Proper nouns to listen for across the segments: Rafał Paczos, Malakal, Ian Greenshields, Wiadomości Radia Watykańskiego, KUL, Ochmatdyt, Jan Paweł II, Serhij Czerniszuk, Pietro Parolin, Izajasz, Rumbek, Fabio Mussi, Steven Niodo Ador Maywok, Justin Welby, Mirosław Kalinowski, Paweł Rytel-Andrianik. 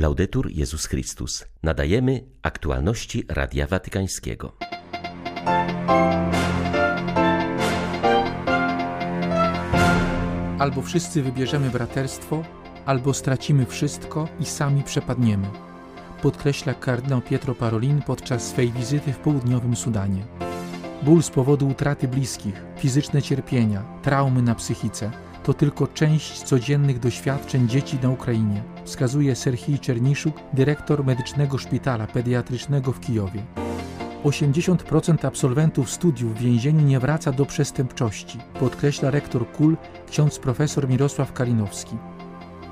Laudetur Jezus Chrystus. Nadajemy aktualności Radia Watykańskiego. Albo wszyscy wybierzemy braterstwo, albo stracimy wszystko i sami przepadniemy, podkreśla kardynał Pietro Parolin podczas swej wizyty w południowym Sudanie. Ból z powodu utraty bliskich, fizyczne cierpienia, traumy na psychice to tylko część codziennych doświadczeń dzieci na Ukrainie, wskazuje Serhij Czerniszuk, dyrektor medycznego szpitala pediatrycznego w Kijowie. 80% absolwentów studiów w więzieniu nie wraca do przestępczości, podkreśla rektor KUL, ksiądz profesor Mirosław Kalinowski.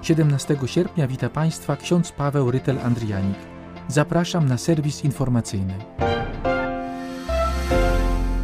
17 sierpnia wita Państwa ksiądz Paweł Rytel-Andrianik. Zapraszam na serwis informacyjny.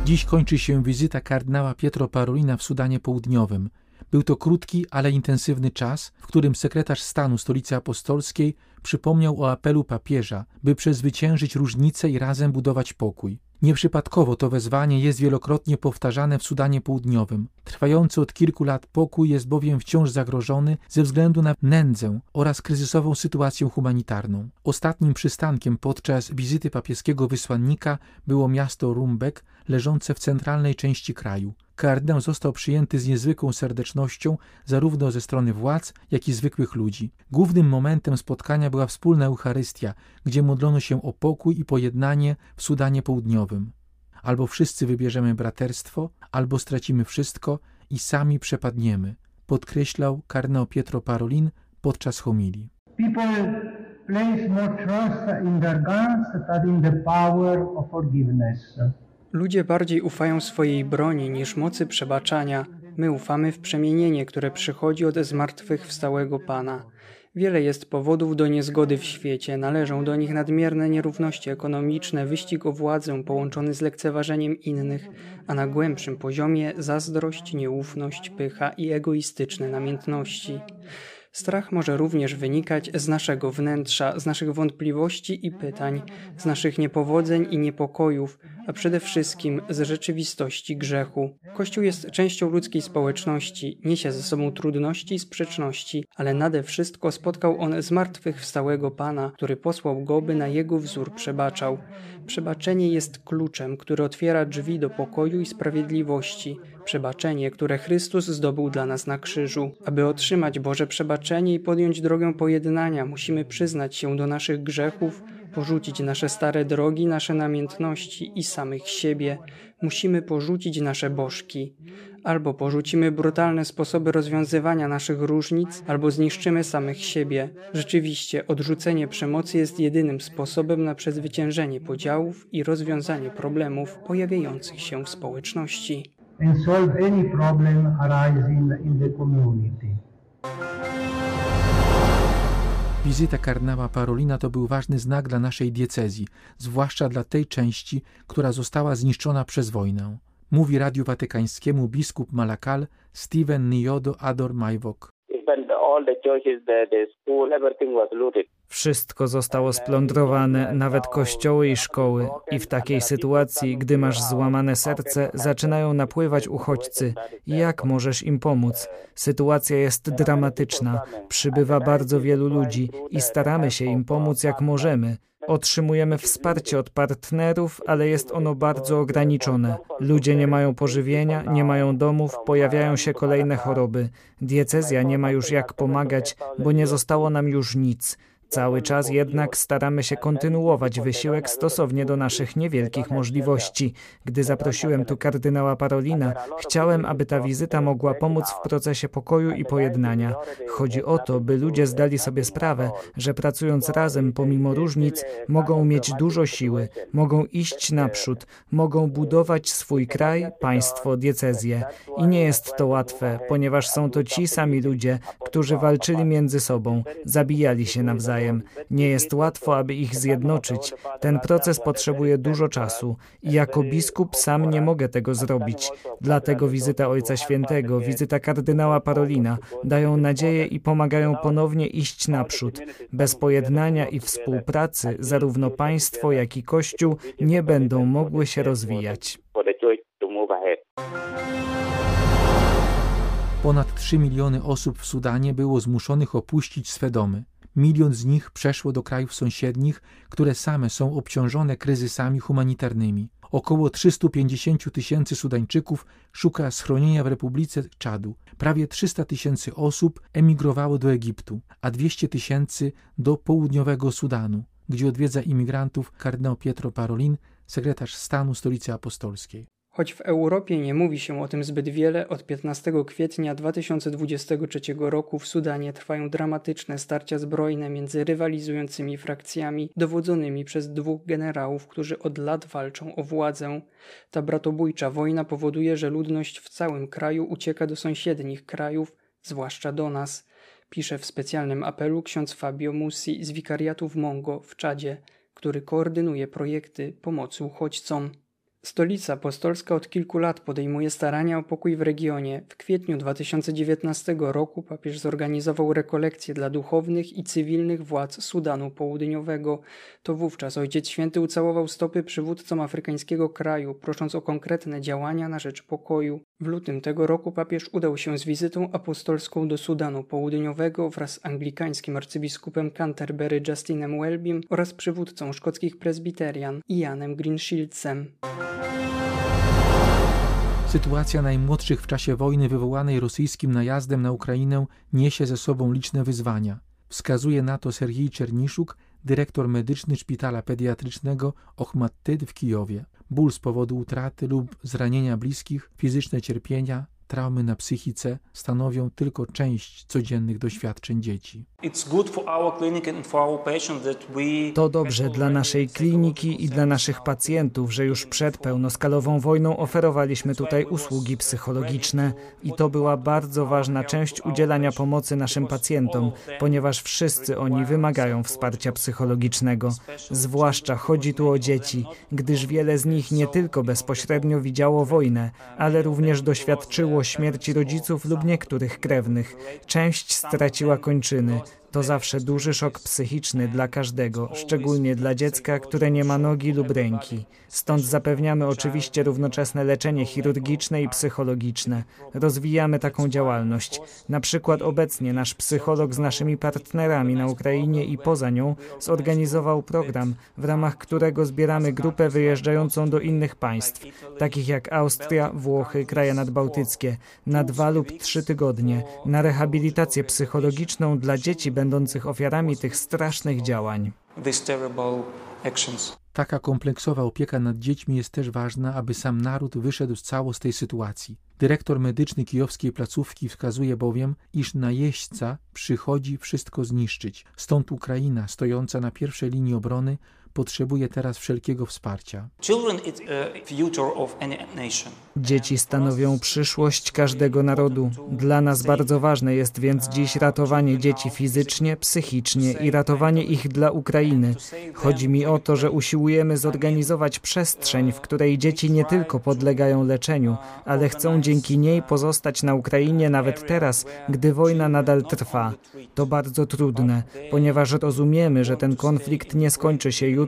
Dziś kończy się wizyta kardynała Pietro Parolina w Sudanie Południowym. Był to krótki, ale intensywny czas, w którym sekretarz stanu Stolicy Apostolskiej przypomniał o apelu papieża, by przezwyciężyć różnice i razem budować pokój. Nieprzypadkowo to wezwanie jest wielokrotnie powtarzane w Sudanie Południowym. Trwający od kilku lat pokój jest bowiem wciąż zagrożony ze względu na nędzę oraz kryzysową sytuację humanitarną. Ostatnim przystankiem podczas wizyty papieskiego wysłannika było miasto Rumbek, leżące w centralnej części kraju. Kardynał został przyjęty z niezwykłą serdecznością zarówno ze strony władz, jak i zwykłych ludzi. Głównym momentem spotkania była wspólna Eucharystia, gdzie modlono się o pokój i pojednanie w Sudanie Południowym. Albo wszyscy wybierzemy braterstwo, albo stracimy wszystko i sami przepadniemy, podkreślał kardynał Pietro Parolin podczas homilii. People place no trust in their guns, but in the power of forgiveness. Ludzie bardziej ufają swojej broni niż mocy przebaczania. My ufamy w przemienienie, które przychodzi od zmartwychwstałego Pana. Wiele jest powodów do niezgody w świecie. Należą do nich nadmierne nierówności ekonomiczne, wyścig o władzę połączony z lekceważeniem innych, a na głębszym poziomie zazdrość, nieufność, pycha i egoistyczne namiętności. Strach może również wynikać z naszego wnętrza, z naszych wątpliwości i pytań, z naszych niepowodzeń i niepokojów, a przede wszystkim z rzeczywistości grzechu. Kościół jest częścią ludzkiej społeczności, niesie ze sobą trudności i sprzeczności, ale nade wszystko spotkał on zmartwychwstałego Pana, który posłał go, by na jego wzór przebaczał. Przebaczenie jest kluczem, który otwiera drzwi do pokoju i sprawiedliwości. Przebaczenie, które Chrystus zdobył dla nas na krzyżu. Aby otrzymać Boże przebaczenie i podjąć drogę pojednania, musimy przyznać się do naszych grzechów, porzucić nasze stare drogi, nasze namiętności i samych siebie. Musimy porzucić nasze bożki. Albo porzucimy brutalne sposoby rozwiązywania naszych różnic, albo zniszczymy samych siebie. Rzeczywiście, odrzucenie przemocy jest jedynym sposobem na przezwyciężenie podziałów i rozwiązanie problemów pojawiających się w społeczności. And solve any problem arising in the community. Wizyta kardynała Parolina to był ważny znak dla naszej diecezji, zwłaszcza dla tej części, która została zniszczona przez wojnę. Mówi Radiu Watykańskiemu biskup Malakal Steven Niodo Ador Maywok. Wszystko zostało splądrowane, nawet kościoły i szkoły. I w takiej sytuacji, gdy masz złamane serce, zaczynają napływać uchodźcy. Jak możesz im pomóc? Sytuacja jest dramatyczna. Przybywa bardzo wielu ludzi i staramy się im pomóc jak możemy. Otrzymujemy wsparcie od partnerów, ale jest ono bardzo ograniczone. Ludzie nie mają pożywienia, nie mają domów, pojawiają się kolejne choroby. Diecezja nie ma już jak pomagać, bo nie zostało nam już nic. Cały czas jednak staramy się kontynuować wysiłek stosownie do naszych niewielkich możliwości. Gdy zaprosiłem tu kardynała Parolina, chciałem, aby ta wizyta mogła pomóc w procesie pokoju i pojednania. Chodzi o to, by ludzie zdali sobie sprawę, że pracując razem pomimo różnic, mogą mieć dużo siły, mogą iść naprzód, mogą budować swój kraj, państwo, diecezję. I nie jest to łatwe, ponieważ są to ci sami ludzie, którzy walczyli między sobą, zabijali się nawzajem. Nie jest łatwo, aby ich zjednoczyć. Ten proces potrzebuje dużo czasu i jako biskup sam nie mogę tego zrobić. Dlatego wizyta Ojca Świętego, wizyta kardynała Parolina dają nadzieję i pomagają ponownie iść naprzód. Bez pojednania i współpracy zarówno państwo, jak i Kościół nie będą mogły się rozwijać. Ponad 3 miliony osób w Sudanie było zmuszonych opuścić swe domy. milion z nich przeszło do krajów sąsiednich, które same są obciążone kryzysami humanitarnymi. Około 350 tysięcy Sudańczyków szuka schronienia w Republice Czadu. Prawie 300 tysięcy osób emigrowało do Egiptu, a 200 tysięcy do południowego Sudanu, gdzie odwiedza imigrantów kardynał Pietro Parolin, sekretarz stanu Stolicy Apostolskiej. Choć w Europie nie mówi się o tym zbyt wiele, od 15 kwietnia 2023 roku w Sudanie trwają dramatyczne starcia zbrojne między rywalizującymi frakcjami dowodzonymi przez dwóch generałów, którzy od lat walczą o władzę. Ta bratobójcza wojna powoduje, że ludność w całym kraju ucieka do sąsiednich krajów, zwłaszcza do nas, pisze w specjalnym apelu ksiądz Fabio Mussi z wikariatu w Mongo w Czadzie, który koordynuje projekty pomocy uchodźcom. Stolica Apostolska od kilku lat podejmuje starania o pokój w regionie. W kwietniu 2019 roku papież zorganizował rekolekcje dla duchownych i cywilnych władz Sudanu Południowego. To wówczas Ojciec Święty ucałował stopy przywódcom afrykańskiego kraju, prosząc o konkretne działania na rzecz pokoju. W lutym tego roku papież udał się z wizytą apostolską do Sudanu Południowego wraz z anglikańskim arcybiskupem Canterbury Justinem Welbym oraz przywódcą szkockich prezbiterian Ianem Greenshieldsem. Sytuacja najmłodszych w czasie wojny wywołanej rosyjskim najazdem na Ukrainę niesie ze sobą liczne wyzwania. Wskazuje na to Serhij Czerniszuk, dyrektor medyczny szpitala pediatrycznego Ochmatdyt w Kijowie. Ból z powodu utraty lub zranienia bliskich, fizyczne cierpienia, traumy na psychice stanowią tylko część codziennych doświadczeń dzieci. To dobrze dla naszej kliniki i dla naszych pacjentów, że już przed pełnoskalową wojną oferowaliśmy tutaj usługi psychologiczne i to była bardzo ważna część udzielania pomocy naszym pacjentom, ponieważ wszyscy oni wymagają wsparcia psychologicznego. Zwłaszcza chodzi tu o dzieci, gdyż wiele z nich nie tylko bezpośrednio widziało wojnę, ale również doświadczyło śmierci rodziców lub niektórych krewnych. Część straciła kończyny. To zawsze duży szok psychiczny dla każdego, szczególnie dla dziecka, które nie ma nogi lub ręki. Stąd zapewniamy oczywiście równoczesne leczenie chirurgiczne i psychologiczne. Rozwijamy taką działalność. Na przykład obecnie nasz psycholog z naszymi partnerami na Ukrainie i poza nią zorganizował program, w ramach którego zbieramy grupę wyjeżdżającą do innych państw, takich jak Austria, Włochy, kraje nadbałtyckie, na 2 lub 3 tygodnie, na rehabilitację psychologiczną dla dzieci będących ofiarami tych strasznych działań. Taka kompleksowa opieka nad dziećmi jest też ważna, aby sam naród wyszedł cało z tej sytuacji. Dyrektor medyczny kijowskiej placówki wskazuje bowiem, iż najeźdźca przychodzi wszystko zniszczyć. Stąd Ukraina, stojąca na pierwszej linii obrony, potrzebuje teraz wszelkiego wsparcia. Dzieci stanowią przyszłość każdego narodu. Dla nas bardzo ważne jest więc dziś ratowanie dzieci fizycznie, psychicznie i ratowanie ich dla Ukrainy. Chodzi mi o to, że usiłujemy zorganizować przestrzeń, w której dzieci nie tylko podlegają leczeniu, ale chcą dzięki niej pozostać na Ukrainie nawet teraz, gdy wojna nadal trwa. To bardzo trudne, ponieważ rozumiemy, że ten konflikt nie skończy się jutro,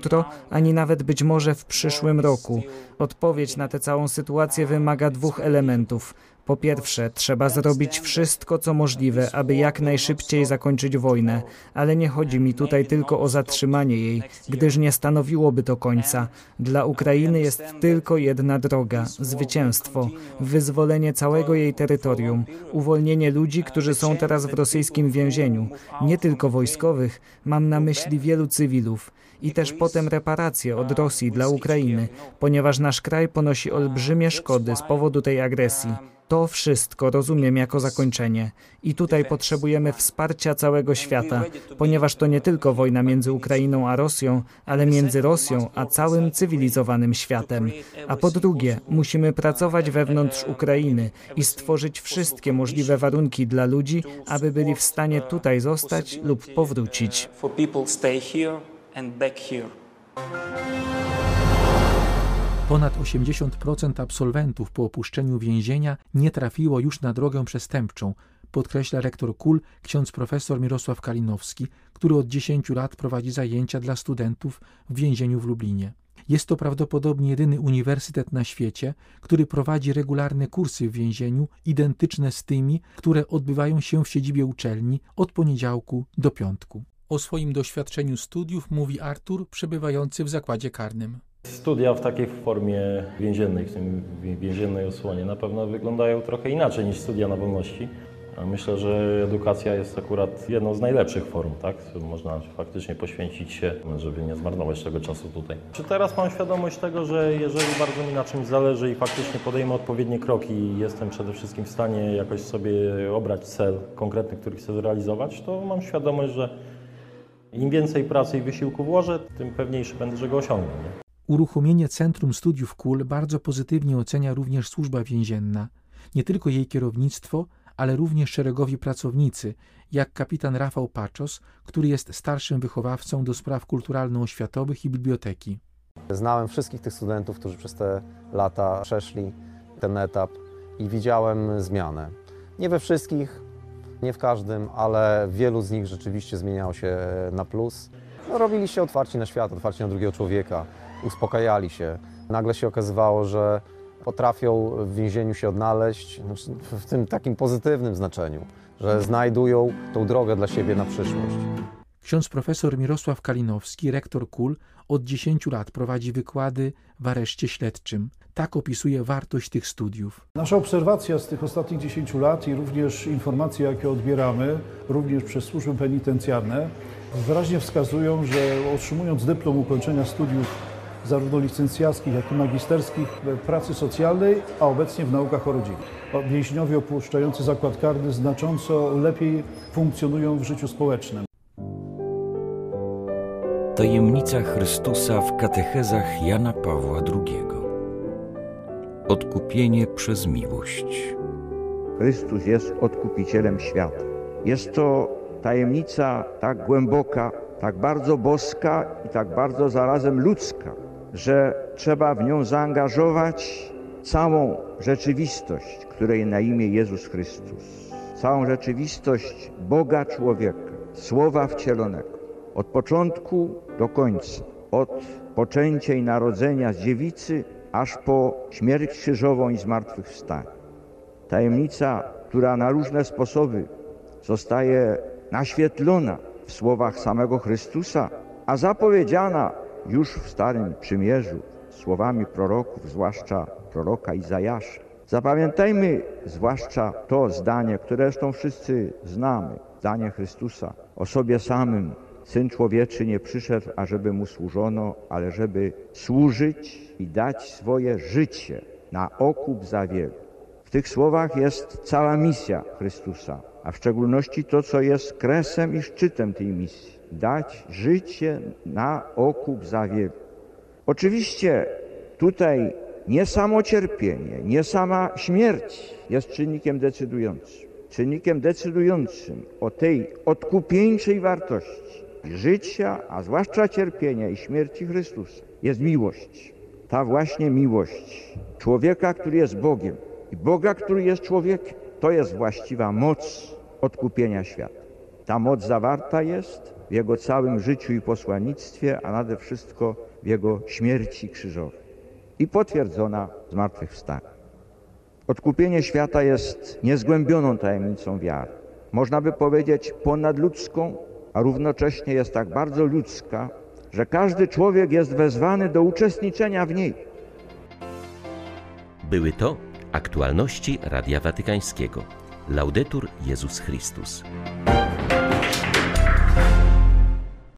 ani nawet być może w przyszłym roku. Odpowiedź na tę całą sytuację wymaga 2 elementów. Po pierwsze, trzeba zrobić wszystko, co możliwe, aby jak najszybciej zakończyć wojnę, ale nie chodzi mi tutaj tylko o zatrzymanie jej, gdyż nie stanowiłoby to końca. Dla Ukrainy jest tylko jedna droga – zwycięstwo, wyzwolenie całego jej terytorium, uwolnienie ludzi, którzy są teraz w rosyjskim więzieniu, nie tylko wojskowych, mam na myśli wielu cywilów. I też potem reparacje od Rosji dla Ukrainy, ponieważ nasz kraj ponosi olbrzymie szkody z powodu tej agresji. To wszystko rozumiem jako zakończenie. I tutaj potrzebujemy wsparcia całego świata, ponieważ to nie tylko wojna między Ukrainą a Rosją, ale między Rosją a całym cywilizowanym światem. A po drugie, musimy pracować wewnątrz Ukrainy i stworzyć wszystkie możliwe warunki dla ludzi, aby byli w stanie tutaj zostać lub powrócić. Ponad 80% absolwentów po opuszczeniu więzienia nie trafiło już na drogę przestępczą, podkreśla rektor KUL ksiądz profesor Mirosław Kalinowski, który od 10 lat prowadzi zajęcia dla studentów w więzieniu w Lublinie. Jest to prawdopodobnie jedyny uniwersytet na świecie, który prowadzi regularne kursy w więzieniu, identyczne z tymi, które odbywają się w siedzibie uczelni od poniedziałku do piątku. O swoim doświadczeniu studiów mówi Artur, przebywający w zakładzie karnym. Studia w takiej formie więziennej, w tym więziennej osłonie, na pewno wyglądają trochę inaczej niż studia na wolności. Myślę, że edukacja jest akurat jedną z najlepszych form, tak? Można faktycznie poświęcić się, żeby nie zmarnować tego czasu tutaj. Czy teraz mam świadomość tego, że jeżeli bardzo mi na czymś zależy i faktycznie podejmę odpowiednie kroki i jestem przede wszystkim w stanie jakoś sobie obrać cel konkretny, który chcę zrealizować, to mam świadomość, że im więcej pracy i wysiłku włożę, tym pewniejszy będę, że go osiągnę. Nie? Uruchomienie Centrum Studiów KUL bardzo pozytywnie ocenia również służba więzienna. Nie tylko jej kierownictwo, ale również szeregowi pracownicy, jak kapitan Rafał Paczos, który jest starszym wychowawcą do spraw kulturalno-oświatowych i biblioteki. Znałem wszystkich tych studentów, którzy przez te lata przeszli ten etap i widziałem zmianę. Nie we wszystkich, nie w każdym, ale wielu z nich rzeczywiście zmieniało się na plus. No, robili się otwarci na świat, otwarci na drugiego człowieka, uspokajali się. Nagle się okazywało, że potrafią w więzieniu się odnaleźć, w tym takim pozytywnym znaczeniu, że znajdują tą drogę dla siebie na przyszłość. Ksiądz profesor Mirosław Kalinowski, rektor KUL, od 10 lat prowadzi wykłady w areszcie śledczym. Tak opisuje wartość tych studiów. Nasza obserwacja z tych ostatnich 10 lat i również informacje, jakie odbieramy, również przez służby penitencjarne, wyraźnie wskazują, że otrzymując dyplom ukończenia studiów zarówno licencjackich, jak i magisterskich w pracy socjalnej, a obecnie w naukach o rodzinie. Więźniowie opuszczający zakład karny znacząco lepiej funkcjonują w życiu społecznym. Tajemnica Chrystusa w katechezach Jana Pawła II. Odkupienie przez miłość. Chrystus jest odkupicielem świata. Jest to tajemnica tak głęboka, tak bardzo boska i tak bardzo zarazem ludzka, że trzeba w nią zaangażować całą rzeczywistość, której na imię Jezus Chrystus. Całą rzeczywistość Boga człowieka, Słowa wcielonego. Od początku do końca, od poczęcia i narodzenia z dziewicy, aż po śmierć krzyżową i zmartwychwstanie. Tajemnica, która na różne sposoby zostaje naświetlona w słowach samego Chrystusa, a zapowiedziana już w Starym Przymierzu słowami proroków, zwłaszcza proroka Izajasza. Zapamiętajmy zwłaszcza to zdanie, które zresztą wszyscy znamy, zdanie Chrystusa o sobie samym. Syn Człowieczy nie przyszedł, ażeby mu służono, ale żeby służyć i dać swoje życie na okup za wielu. W tych słowach jest cała misja Chrystusa, a w szczególności to, co jest kresem i szczytem tej misji. Dać życie na okup za wielu. Oczywiście tutaj nie samo cierpienie, nie sama śmierć jest czynnikiem decydującym. Czynnikiem decydującym o tej odkupieńczej wartości życia, a zwłaszcza cierpienia i śmierci Chrystusa jest miłość. Ta właśnie miłość człowieka, który jest Bogiem i Boga, który jest człowiekiem. To jest właściwa moc odkupienia świata. Ta moc zawarta jest w Jego całym życiu i posłannictwie, a nade wszystko w Jego śmierci krzyżowej i potwierdzona zmartwychwstaniu. Odkupienie świata jest niezgłębioną tajemnicą wiary. Można by powiedzieć ponadludzką, a równocześnie jest tak bardzo ludzka, że każdy człowiek jest wezwany do uczestniczenia w niej. Były to aktualności Radia Watykańskiego. Laudetur Jezus Chrystus.